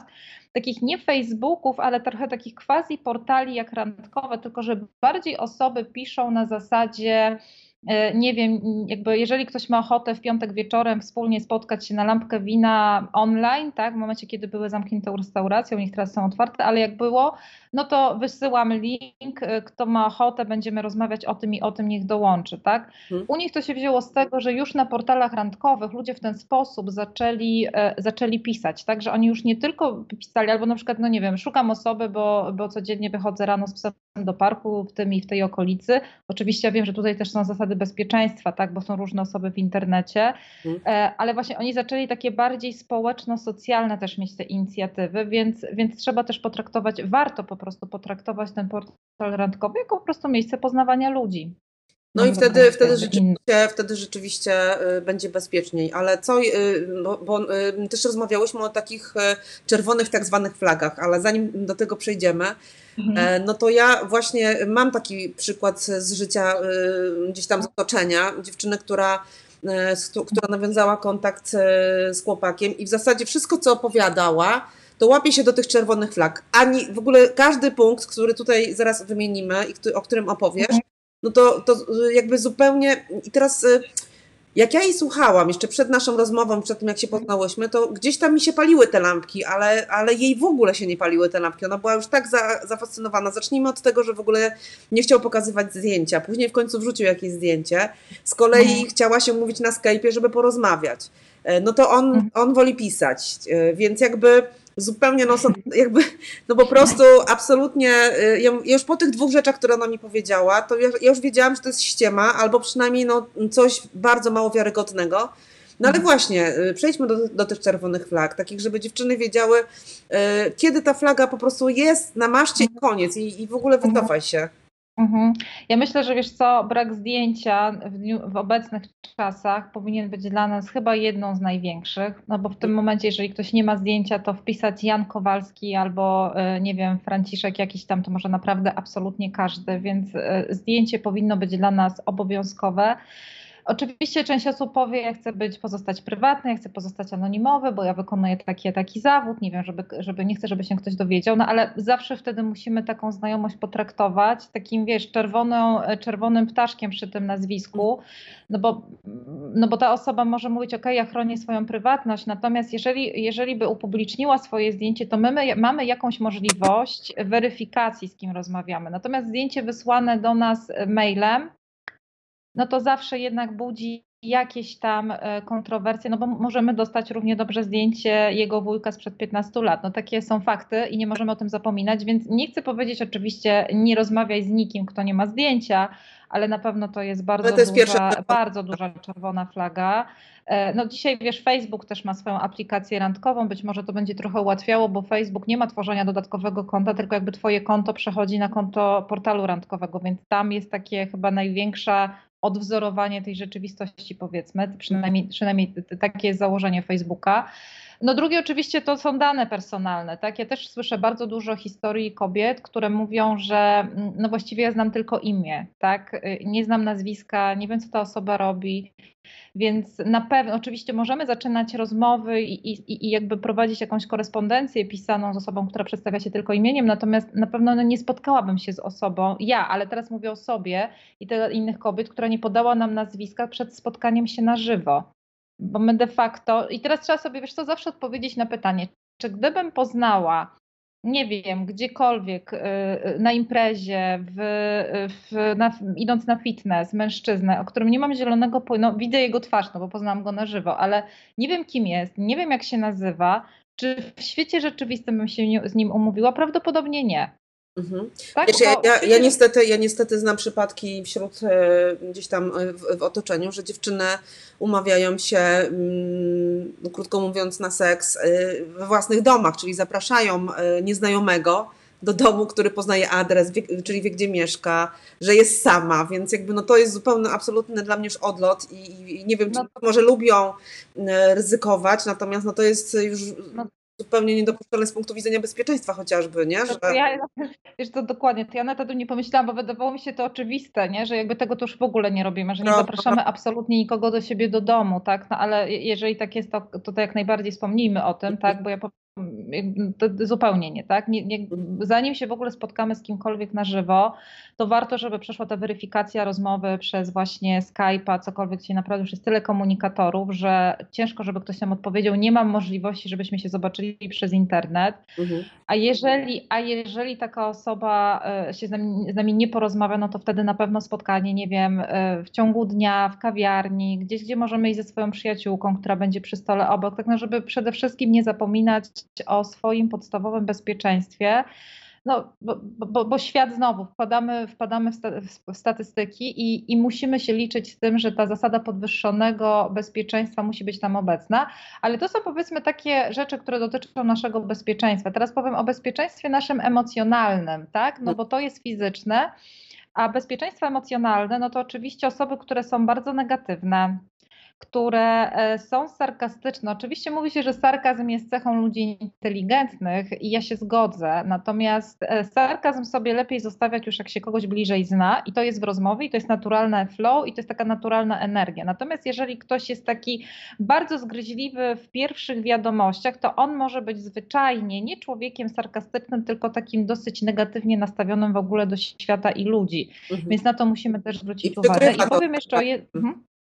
takich nie Facebooków, ale trochę takich quasi portali jak randkowe, tylko że bardziej osoby piszą na zasadzie, nie wiem, jakby jeżeli ktoś ma ochotę w piątek wieczorem wspólnie spotkać się na lampkę wina online, tak, w momencie kiedy były zamknięte restauracje, u nich teraz są otwarte, ale jak było, no to wysyłam link, kto ma ochotę, będziemy rozmawiać o tym i o tym, niech dołączy, tak. U nich to się wzięło z tego, że już na portalach randkowych ludzie w ten sposób zaczęli pisać, tak, że oni już nie tylko pisali, albo na przykład, no nie wiem, szukam osoby, bo codziennie wychodzę rano z psem do parku w tym i w tej okolicy. Oczywiście ja wiem, że tutaj też są zasady bezpieczeństwa, tak, bo są różne osoby w internecie, ale właśnie oni zaczęli takie bardziej społeczno-socjalne też mieć te inicjatywy, więc trzeba też potraktować, warto po prostu potraktować ten portal randkowy jako po prostu miejsce poznawania ludzi. No i wtedy rzeczywiście będzie bezpieczniej, ale co, bo też rozmawiałyśmy o takich czerwonych tak zwanych flagach, ale zanim do tego przejdziemy, no to ja właśnie mam taki przykład z życia gdzieś tam z otoczenia, dziewczyny, która nawiązała kontakt z chłopakiem i w zasadzie wszystko, co opowiadała, to łapie się do tych czerwonych flag. Ani w ogóle każdy punkt, który tutaj zaraz wymienimy i o którym opowiesz, no to jakby zupełnie. I teraz jak ja jej słuchałam jeszcze przed naszą rozmową, przed tym jak się poznałyśmy, to gdzieś tam mi się paliły te lampki, ale jej w ogóle się nie paliły te lampki. Ona była już tak zafascynowana. Zacznijmy od tego, że w ogóle nie chciał pokazywać zdjęcia. Później w końcu wrzucił jakieś zdjęcie. Z kolei chciała się umówić na Skype'ie, żeby porozmawiać. No to on woli pisać, więc jakby zupełnie, no po prostu absolutnie, ja już po tych 2 rzeczach, które ona mi powiedziała, to ja już wiedziałam, że to jest ściema, albo przynajmniej no, coś bardzo mało wiarygodnego. No ale właśnie, przejdźmy do tych czerwonych flag, takich, żeby dziewczyny wiedziały, kiedy ta flaga po prostu jest na maszcie i koniec i w ogóle wycofaj się. Ja myślę, że wiesz co, brak zdjęcia w obecnych czasach powinien być dla nas chyba jedną z największych, no bo w tym momencie, jeżeli ktoś nie ma zdjęcia, to wpisać Jan Kowalski albo, nie wiem, Franciszek jakiś tam, to może naprawdę absolutnie każdy, więc zdjęcie powinno być dla nas obowiązkowe. Oczywiście część osób powie, ja chcę pozostać prywatny, ja chcę pozostać anonimowy, bo ja wykonuję taki zawód, nie wiem, żeby nie chcę, żeby się ktoś dowiedział, no ale zawsze wtedy musimy taką znajomość potraktować, takim wiesz, czerwonym ptaszkiem przy tym nazwisku, no bo ta osoba może mówić, okej, ja chronię swoją prywatność, natomiast jeżeli by upubliczniła swoje zdjęcie, to my mamy jakąś możliwość weryfikacji, z kim rozmawiamy, natomiast zdjęcie wysłane do nas mailem, no to zawsze jednak budzi jakieś tam kontrowersje, no bo możemy dostać równie dobrze zdjęcie jego wujka sprzed 15 lat. No takie są fakty i nie możemy o tym zapominać, więc nie chcę powiedzieć oczywiście nie rozmawiaj z nikim, kto nie ma zdjęcia, ale na pewno to jest bardzo duża czerwona flaga. No dzisiaj wiesz, Facebook też ma swoją aplikację randkową, być może to będzie trochę ułatwiało, bo Facebook nie ma tworzenia dodatkowego konta, tylko jakby twoje konto przechodzi na konto portalu randkowego, więc tam jest takie chyba największa odwzorowanie tej rzeczywistości, powiedzmy, przynajmniej takie jest założenie Facebooka. No drugie oczywiście to są dane personalne, tak? Ja też słyszę bardzo dużo historii kobiet, które mówią, że no właściwie ja znam tylko imię, tak? Nie znam nazwiska, nie wiem co ta osoba robi, więc na pewno oczywiście możemy zaczynać rozmowy i jakby prowadzić jakąś korespondencję pisaną z osobą, która przedstawia się tylko imieniem, natomiast na pewno nie spotkałabym się z osobą, ale teraz mówię o sobie i tyle innych kobiet, która nie podała nam nazwiska przed spotkaniem się na żywo. Bo my de facto, i teraz trzeba sobie, wiesz co, zawsze odpowiedzieć na pytanie, czy gdybym poznała, nie wiem, gdziekolwiek, na imprezie, idąc na fitness, mężczyznę, o którym nie mam zielonego pojęcia, no widzę jego twarz, no bo poznałam go na żywo, ale nie wiem kim jest, nie wiem jak się nazywa, czy w świecie rzeczywistym bym się z nim umówiła? Prawdopodobnie nie. Mhm. Tak, wiesz, ja niestety znam przypadki wśród gdzieś tam w otoczeniu, że dziewczyny umawiają się, krótko mówiąc, na seks we własnych domach, czyli zapraszają nieznajomego do domu, który poznaje adres, czyli wie gdzie mieszka, że jest sama, więc jakby no to jest zupełny, absolutny dla mnie już odlot i nie wiem, czy może lubią ryzykować, natomiast no to jest już... Zupełnie niedopuszczalne z punktu widzenia bezpieczeństwa chociażby, nie? Że... Ja na to nie pomyślałam, bo wydawało mi się to oczywiste, nie? Że jakby tego to już w ogóle nie robimy, że nie zapraszamy absolutnie nikogo do siebie do domu, tak? No ale jeżeli tak jest, to jak najbardziej wspomnijmy o tym, tak? Bo ja zupełnie nie, tak? Zanim się w ogóle spotkamy z kimkolwiek na żywo, to warto, żeby przeszła ta weryfikacja rozmowy przez właśnie Skype'a, cokolwiek, dzisiaj naprawdę już jest tyle komunikatorów, że ciężko, żeby ktoś nam odpowiedział, nie mam możliwości, żebyśmy się zobaczyli przez internet, a jeżeli taka osoba się z nami nie porozmawia, no to wtedy na pewno spotkanie, nie wiem, w ciągu dnia, w kawiarni, gdzieś, gdzie możemy iść ze swoją przyjaciółką, która będzie przy stole obok, tak, no żeby przede wszystkim nie zapominać o swoim podstawowym bezpieczeństwie, no, bo świat znowu, wpadamy w statystyki i musimy się liczyć z tym, że ta zasada podwyższonego bezpieczeństwa musi być tam obecna, ale to są powiedzmy takie rzeczy, które dotyczą naszego bezpieczeństwa. Teraz powiem o bezpieczeństwie naszym emocjonalnym, tak? No bo to jest fizyczne, a bezpieczeństwo emocjonalne, no to oczywiście osoby, które są bardzo negatywne, które są sarkastyczne. Oczywiście mówi się, że sarkazm jest cechą ludzi inteligentnych i ja się zgodzę, natomiast sarkazm sobie lepiej zostawiać już jak się kogoś bliżej zna i to jest w rozmowie i to jest naturalne flow i to jest taka naturalna energia. Natomiast jeżeli ktoś jest taki bardzo zgryźliwy w pierwszych wiadomościach, to on może być zwyczajnie nie człowiekiem sarkastycznym, tylko takim dosyć negatywnie nastawionym w ogóle do świata i ludzi. Więc na to musimy też zwrócić uwagę. I powiem jeszcze o...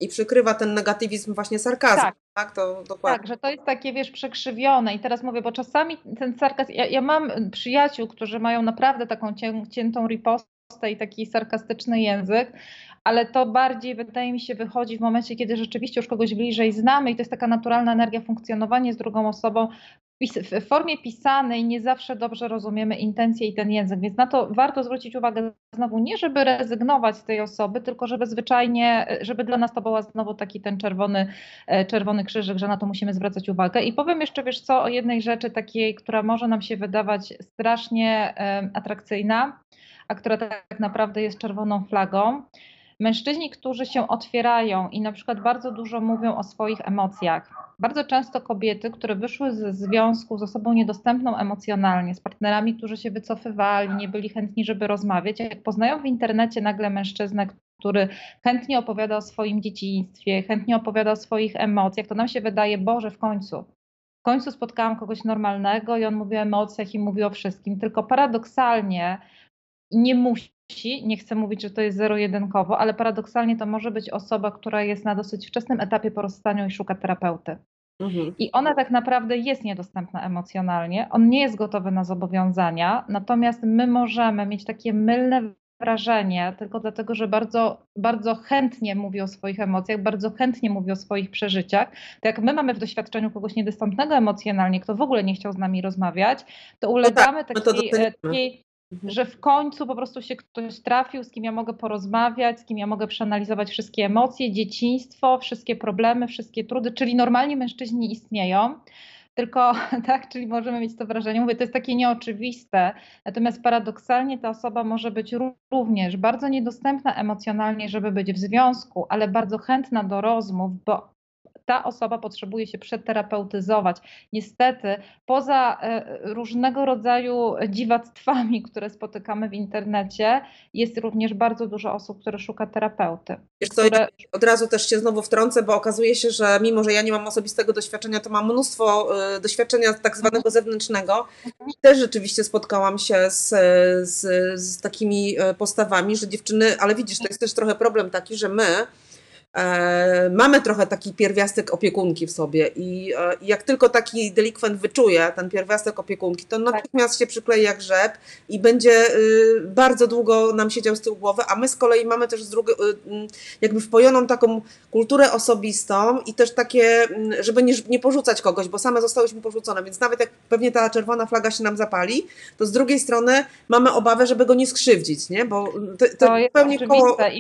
I przykrywa ten negatywizm właśnie sarkazm, tak? To dokładnie. Tak, że to jest takie, wiesz, przekrzywione i teraz mówię, bo czasami ten sarkazm, ja mam przyjaciół, którzy mają naprawdę taką ciętą ripostę i taki sarkastyczny język, ale to bardziej, wydaje mi się, wychodzi w momencie, kiedy rzeczywiście już kogoś bliżej znamy i to jest taka naturalna energia funkcjonowania z drugą osobą. W formie pisanej nie zawsze dobrze rozumiemy intencje i ten język, więc na to warto zwrócić uwagę znowu, nie żeby rezygnować z tej osoby, tylko żeby zwyczajnie, żeby dla nas to była znowu taki ten czerwony krzyżyk, że na to musimy zwracać uwagę. I powiem jeszcze, wiesz co, o jednej rzeczy takiej, która może nam się wydawać strasznie atrakcyjna, a która tak naprawdę jest czerwoną flagą. Mężczyźni, którzy się otwierają i na przykład bardzo dużo mówią o swoich emocjach. Bardzo często kobiety, które wyszły ze związku z osobą niedostępną emocjonalnie, z partnerami, którzy się wycofywali, nie byli chętni, żeby rozmawiać, jak poznają w internecie nagle mężczyznę, który chętnie opowiada o swoim dzieciństwie, chętnie opowiada o swoich emocjach, to nam się wydaje, Boże, w końcu spotkałam kogoś normalnego i on mówi o emocjach i mówi o wszystkim, tylko paradoksalnie nie musi. Nie chcę mówić, że to jest zero-jedynkowo, ale paradoksalnie to może być osoba, która jest na dosyć wczesnym etapie po rozstaniu i szuka terapeuty. I ona tak naprawdę jest niedostępna emocjonalnie, on nie jest gotowy na zobowiązania, natomiast my możemy mieć takie mylne wrażenie, tylko dlatego, że bardzo, bardzo chętnie mówi o swoich emocjach, bardzo chętnie mówi o swoich przeżyciach. Tak jak my mamy w doświadczeniu kogoś niedostępnego emocjonalnie, kto w ogóle nie chciał z nami rozmawiać, to ulegamy takiej, że w końcu po prostu się ktoś trafił, z kim ja mogę porozmawiać, z kim ja mogę przeanalizować wszystkie emocje, dzieciństwo, wszystkie problemy, wszystkie trudy, czyli normalnie mężczyźni istnieją. Tylko tak, czyli możemy mieć to wrażenie, mówię, to jest takie nieoczywiste, natomiast paradoksalnie ta osoba może być również bardzo niedostępna emocjonalnie, żeby być w związku, ale bardzo chętna do rozmów, bo ta osoba potrzebuje się przeterapeutyzować. Niestety, poza różnego rodzaju dziwactwami, które spotykamy w internecie, jest również bardzo dużo osób, które szuka terapeuty. Wiesz co, które... Od razu też się znowu wtrącę, bo okazuje się, że mimo, że ja nie mam osobistego doświadczenia, to mam mnóstwo doświadczenia tak zwanego zewnętrznego. I też rzeczywiście spotkałam się z takimi postawami, że dziewczyny, ale widzisz, to jest też trochę problem taki, że my mamy trochę taki pierwiastek opiekunki w sobie i jak tylko taki delikwent wyczuje ten pierwiastek opiekunki, to natychmiast się przyklei jak rzep i będzie bardzo długo nam siedział z tyłu głowy, a my z kolei mamy też jakby wpojoną taką kulturę osobistą i też takie, żeby nie porzucać kogoś, bo same zostałyśmy porzucone, więc nawet jak pewnie ta czerwona flaga się nam zapali, to z drugiej strony mamy obawę, żeby go nie skrzywdzić, nie? Bo to jest oczywiste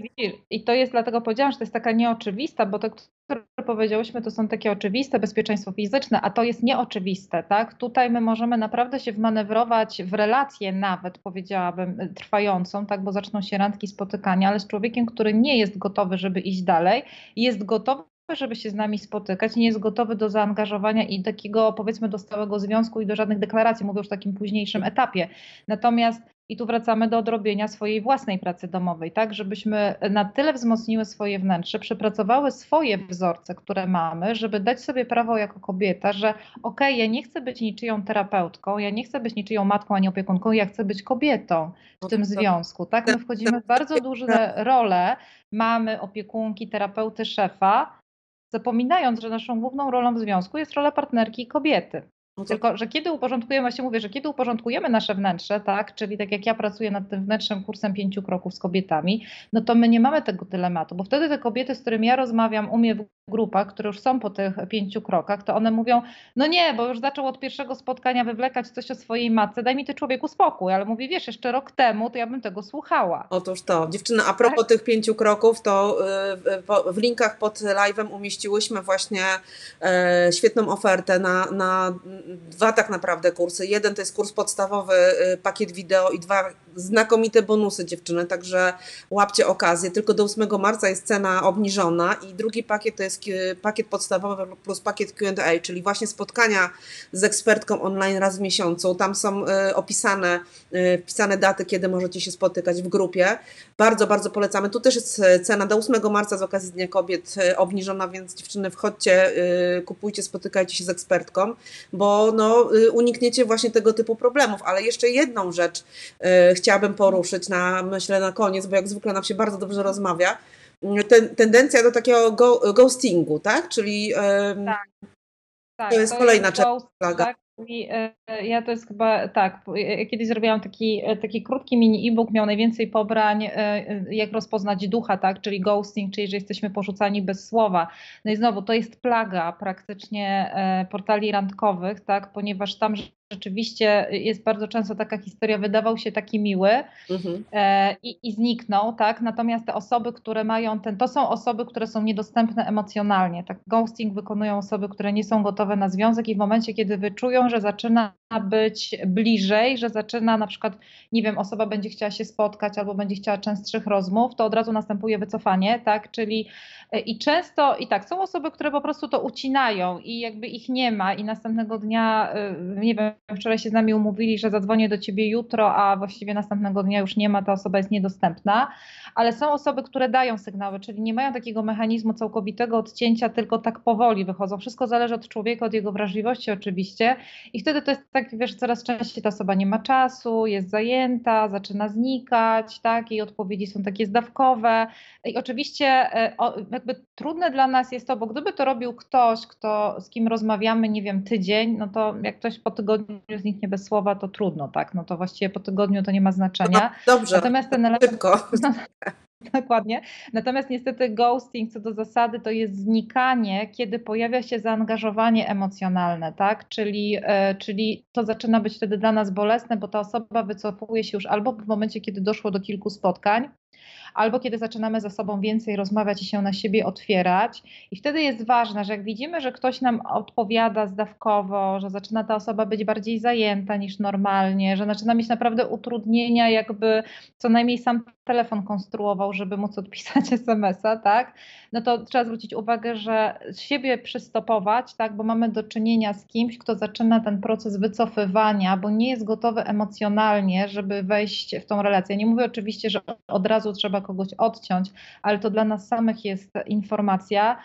i to jest, dlatego powiedziałam, że to jest taka nieoczywista, bo to, które powiedziałyśmy, to są takie oczywiste, bezpieczeństwo fizyczne, a to jest nieoczywiste, tak? Tutaj my możemy naprawdę się wmanewrować w relację nawet, powiedziałabym, trwającą, tak? Bo zaczną się randki, spotykania, ale z człowiekiem, który nie jest gotowy, żeby iść dalej, jest gotowy, żeby się z nami spotykać, nie jest gotowy do zaangażowania i takiego, powiedzmy, do stałego związku i do żadnych deklaracji, mówię już o takim późniejszym etapie. Natomiast i tu wracamy do odrobienia swojej własnej pracy domowej, tak, żebyśmy na tyle wzmocniły swoje wnętrze, przepracowały swoje wzorce, które mamy, żeby dać sobie prawo jako kobieta, że okej, ja nie chcę być niczyją terapeutką, ja nie chcę być niczyją matką ani opiekunką, ja chcę być kobietą w tym związku, tak, my wchodzimy w bardzo duże role mamy, opiekunki, terapeuty, szefa, zapominając, że naszą główną rolą w związku jest rola partnerki i kobiety. Tylko, że kiedy uporządkujemy, właśnie mówię, że kiedy uporządkujemy nasze wnętrze, tak, czyli tak jak ja pracuję nad tym wnętrzem kursem 5 kroków z kobietami, no to my nie mamy tego dylematu, bo wtedy te kobiety, z którymi ja rozmawiam u mnie w grupach, które już są po tych 5 krokach, to one mówią, no nie, bo już zaczął od pierwszego spotkania wywlekać coś o swojej matce, daj mi ty, człowieku, spokój, ale mówię, wiesz, jeszcze rok temu to ja bym tego słuchała. Otóż to, dziewczyny, a propos tych 5 kroków, to w linkach pod live'em umieściłyśmy właśnie świetną ofertę na 2 tak naprawdę kursy. Jeden to jest kurs podstawowy, pakiet wideo i 2 znakomite bonusy, dziewczyny, także łapcie okazję. Tylko do 8 marca jest cena obniżona i drugi pakiet to jest pakiet podstawowy plus pakiet Q&A, czyli właśnie spotkania z ekspertką online raz w miesiącu. Tam są wpisane daty, kiedy możecie się spotykać w grupie. Bardzo, bardzo polecamy. Tu też jest cena do 8 marca z okazji Dnia Kobiet obniżona, więc dziewczyny, wchodźcie, kupujcie, spotykajcie się z ekspertką, bo no, unikniecie właśnie tego typu problemów. Ale jeszcze jedną rzecz chciałabym poruszyć, myślę, na koniec, bo jak zwykle nam się bardzo dobrze rozmawia. Tendencja do takiego ghostingu, tak? Czyli tak, to jest kolejna flaga. Ja to jest chyba tak, kiedyś zrobiłam taki krótki mini e-book, miał najwięcej pobrań, jak rozpoznać ducha, tak, czyli ghosting, czyli że jesteśmy porzucani bez słowa. No i znowu, to jest plaga praktycznie portali randkowych, tak, ponieważ tam rzeczywiście jest bardzo często taka historia, wydawał się taki miły i zniknął, tak, natomiast te osoby, które mają to są osoby, które są niedostępne emocjonalnie, tak, ghosting wykonują osoby, które nie są gotowe na związek i w momencie, kiedy wyczują, że zaczyna być bliżej, że zaczyna na przykład, nie wiem, osoba będzie chciała się spotkać albo będzie chciała częstszych rozmów, to od razu następuje wycofanie, tak, czyli i często, i tak, są osoby, które po prostu to ucinają i jakby ich nie ma i następnego dnia, nie wiem, wczoraj się z nami umówili, że zadzwonię do ciebie jutro, a właściwie następnego dnia już nie ma, ta osoba jest niedostępna, ale są osoby, które dają sygnały, czyli nie mają takiego mechanizmu całkowitego odcięcia, tylko tak powoli wychodzą, wszystko zależy od człowieka, od jego wrażliwości oczywiście i wtedy to jest tak, wiesz, coraz częściej ta osoba nie ma czasu, jest zajęta, zaczyna znikać, tak, jej odpowiedzi są takie zdawkowe. I oczywiście jakby trudne dla nas jest to, bo gdyby to robił ktoś, z kim rozmawiamy, nie wiem, tydzień, no to jak ktoś po tygodniu zniknie bez słowa, to trudno, tak, no to właściwie po tygodniu to nie ma znaczenia. No, dobrze, natomiast ten element, szybko. No, dokładnie. Natomiast niestety ghosting co do zasady to jest znikanie, kiedy pojawia się zaangażowanie emocjonalne, tak? Czyli to zaczyna być wtedy dla nas bolesne, bo ta osoba wycofuje się już albo w momencie, kiedy doszło do kilku spotkań, albo kiedy zaczynamy ze sobą więcej rozmawiać i się na siebie otwierać. I wtedy jest ważne, że jak widzimy, że ktoś nam odpowiada zdawkowo, że zaczyna ta osoba być bardziej zajęta niż normalnie, że zaczyna mieć naprawdę utrudnienia, jakby co najmniej sam telefon konstruował, żeby móc odpisać SMS-a, tak? No to trzeba zwrócić uwagę, że siebie przystopować, tak? Bo mamy do czynienia z kimś, kto zaczyna ten proces wycofywania, bo nie jest gotowy emocjonalnie, żeby wejść w tą relację. Nie mówię oczywiście, że od razu trzeba kogoś odciąć, ale to dla nas samych jest informacja,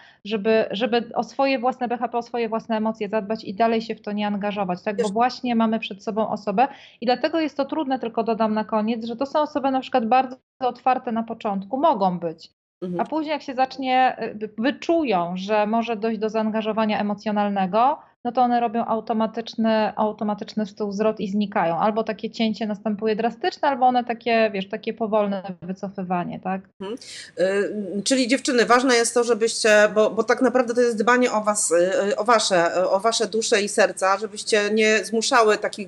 żeby o swoje własne BHP, o swoje własne emocje zadbać i dalej się w to nie angażować, tak? Bo właśnie mamy przed sobą osobę i dlatego jest to trudne, tylko dodam na koniec, że to są osoby na przykład bardzo otwarte na początku, mogą być, a później jak się zacznie, wyczują, że może dojść do zaangażowania emocjonalnego, no to one robią automatyczny w tył zwrot i znikają. Albo takie cięcie następuje drastyczne, albo one takie, wiesz, takie powolne wycofywanie, tak? Czyli dziewczyny, ważne jest to, żebyście, bo tak naprawdę to jest dbanie o was, o wasze dusze i serca, żebyście nie zmuszały takich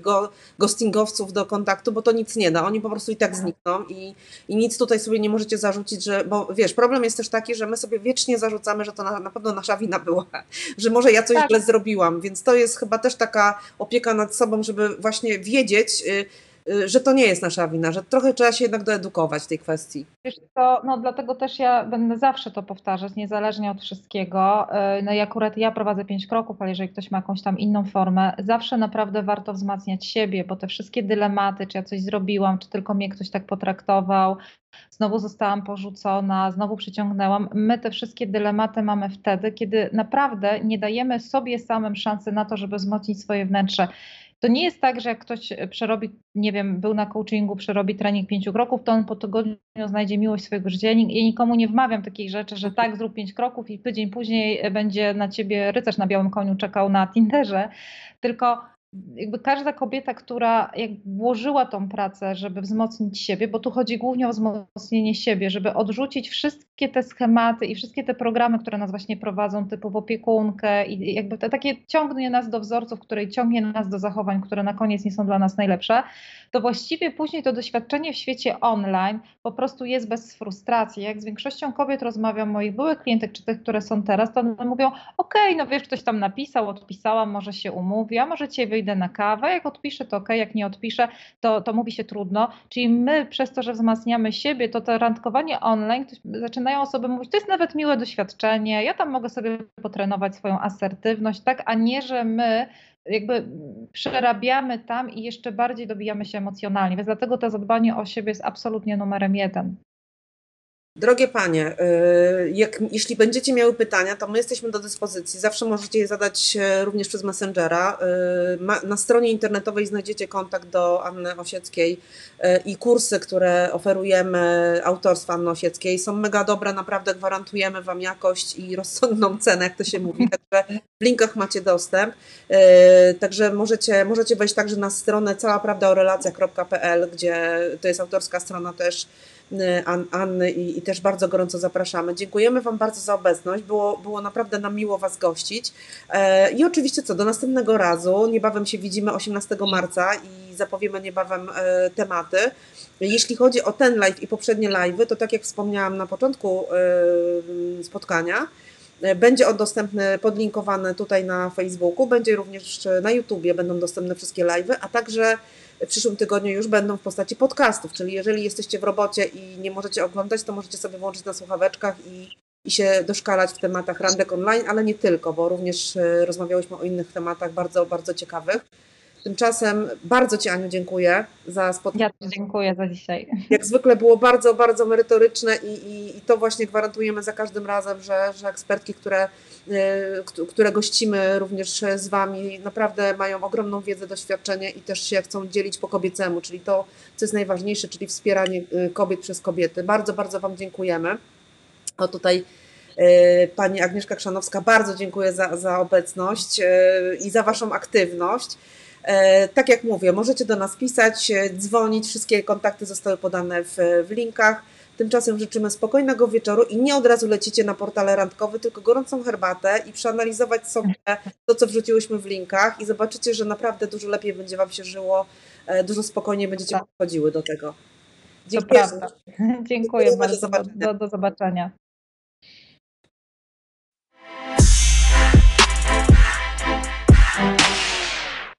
ghostingowców do kontaktu, bo to nic nie da. Oni po prostu i tak znikną i nic tutaj sobie nie możecie zarzucić, że, bo wiesz, problem jest też taki, że my sobie wiecznie zarzucamy, że to na pewno nasza wina była, że może ja coś źle zrobiłam. Więc to jest chyba też taka opieka nad sobą, żeby właśnie wiedzieć, że to nie jest nasza wina, że trochę trzeba się jednak doedukować w tej kwestii. Wiesz co, no dlatego też ja będę zawsze to powtarzać, niezależnie od wszystkiego. No i akurat ja prowadzę 5 kroków, ale jeżeli ktoś ma jakąś tam inną formę, zawsze naprawdę warto wzmacniać siebie, bo te wszystkie dylematy, czy ja coś zrobiłam, czy tylko mnie ktoś tak potraktował, znowu zostałam porzucona, znowu przyciągnęłam. My te wszystkie dylematy mamy wtedy, kiedy naprawdę nie dajemy sobie samym szansy na to, żeby wzmocnić swoje wnętrze. To nie jest tak, że jak ktoś przerobi, nie wiem, był na coachingu, przerobi trening 5 kroków, to on po tygodniu znajdzie miłość swojego życia. Ja nikomu nie wmawiam takich rzeczy, że tak, zrób 5 kroków i tydzień później będzie na ciebie rycerz na białym koniu czekał na Tinderze, tylko jakby każda kobieta, która włożyła tą pracę, żeby wzmocnić siebie, bo tu chodzi głównie o wzmocnienie siebie, żeby odrzucić wszystkie te schematy i wszystkie te programy, które nas właśnie prowadzą, typu w opiekunkę i jakby takie ciągnie nas do wzorców, które ciągnie nas do zachowań, które na koniec nie są dla nas najlepsze, to właściwie później to doświadczenie w świecie online po prostu jest bez frustracji. Jak z większością kobiet rozmawiam, moich byłych klientek, czy tych, które są teraz, to one mówią, okej, no wiesz, ktoś tam napisał, odpisałam, może się umówi, a może cię wyjdzie na kawę, jak odpiszę to okej, jak nie odpiszę to mówi się trudno, czyli my przez to, że wzmacniamy siebie, to randkowanie online, zaczynają osoby mówić, to jest nawet miłe doświadczenie, ja tam mogę sobie potrenować swoją asertywność, tak, a nie, że my jakby przerabiamy tam i jeszcze bardziej dobijamy się emocjonalnie, więc dlatego to zadbanie o siebie jest absolutnie numerem 1. Drogie panie, jeśli będziecie miały pytania, to my jesteśmy do dyspozycji. Zawsze możecie je zadać również przez Messengera. Na stronie internetowej znajdziecie kontakt do Anny Osieckiej i kursy, które oferujemy autorstwa Anny Osieckiej. Są mega dobre, naprawdę gwarantujemy wam jakość i rozsądną cenę, jak to się mówi. Także w linkach macie dostęp. Także możecie wejść także na stronę całaprawdaorelacja.pl, gdzie to jest autorska strona też Anny i też bardzo gorąco zapraszamy. Dziękujemy wam bardzo za obecność. Było naprawdę nam miło was gościć. I oczywiście do następnego razu. Niebawem się widzimy 18 marca i zapowiemy niebawem tematy. Jeśli chodzi o ten live i poprzednie live'y, to tak jak wspomniałam na początku spotkania, będzie on dostępny, podlinkowany tutaj na Facebooku, będzie również na YouTubie, będą dostępne wszystkie live'y, a także w przyszłym tygodniu już będą w postaci podcastów, czyli jeżeli jesteście w robocie i nie możecie oglądać, to możecie sobie włączyć na słuchaweczkach i się doszkalać w tematach randek online, ale nie tylko, bo również rozmawiałyśmy o innych tematach bardzo, bardzo ciekawych. Tymczasem bardzo Ci, Aniu, dziękuję za spotkanie. Ja też dziękuję za dzisiaj. Jak zwykle było bardzo, bardzo merytoryczne i to właśnie gwarantujemy za każdym razem, że ekspertki, które gościmy również z Wami, naprawdę mają ogromną wiedzę, doświadczenie i też się chcą dzielić po kobiecemu, czyli to, co jest najważniejsze, czyli wspieranie kobiet przez kobiety. Bardzo, bardzo Wam dziękujemy. O, tutaj Pani Agnieszka Krzanowska, bardzo dziękuję za obecność i za Waszą aktywność. Tak jak mówię, możecie do nas pisać, dzwonić, wszystkie kontakty zostały podane w linkach. Tymczasem życzymy spokojnego wieczoru i nie od razu lecicie na portale randkowe, tylko gorącą herbatę i przeanalizować sobie to, co wrzuciłyśmy w linkach i zobaczycie, że naprawdę dużo lepiej będzie Wam się żyło, dużo spokojniej będziecie podchodziły do tego. Dziękuję. Dziękuję bardzo. Do zobaczenia.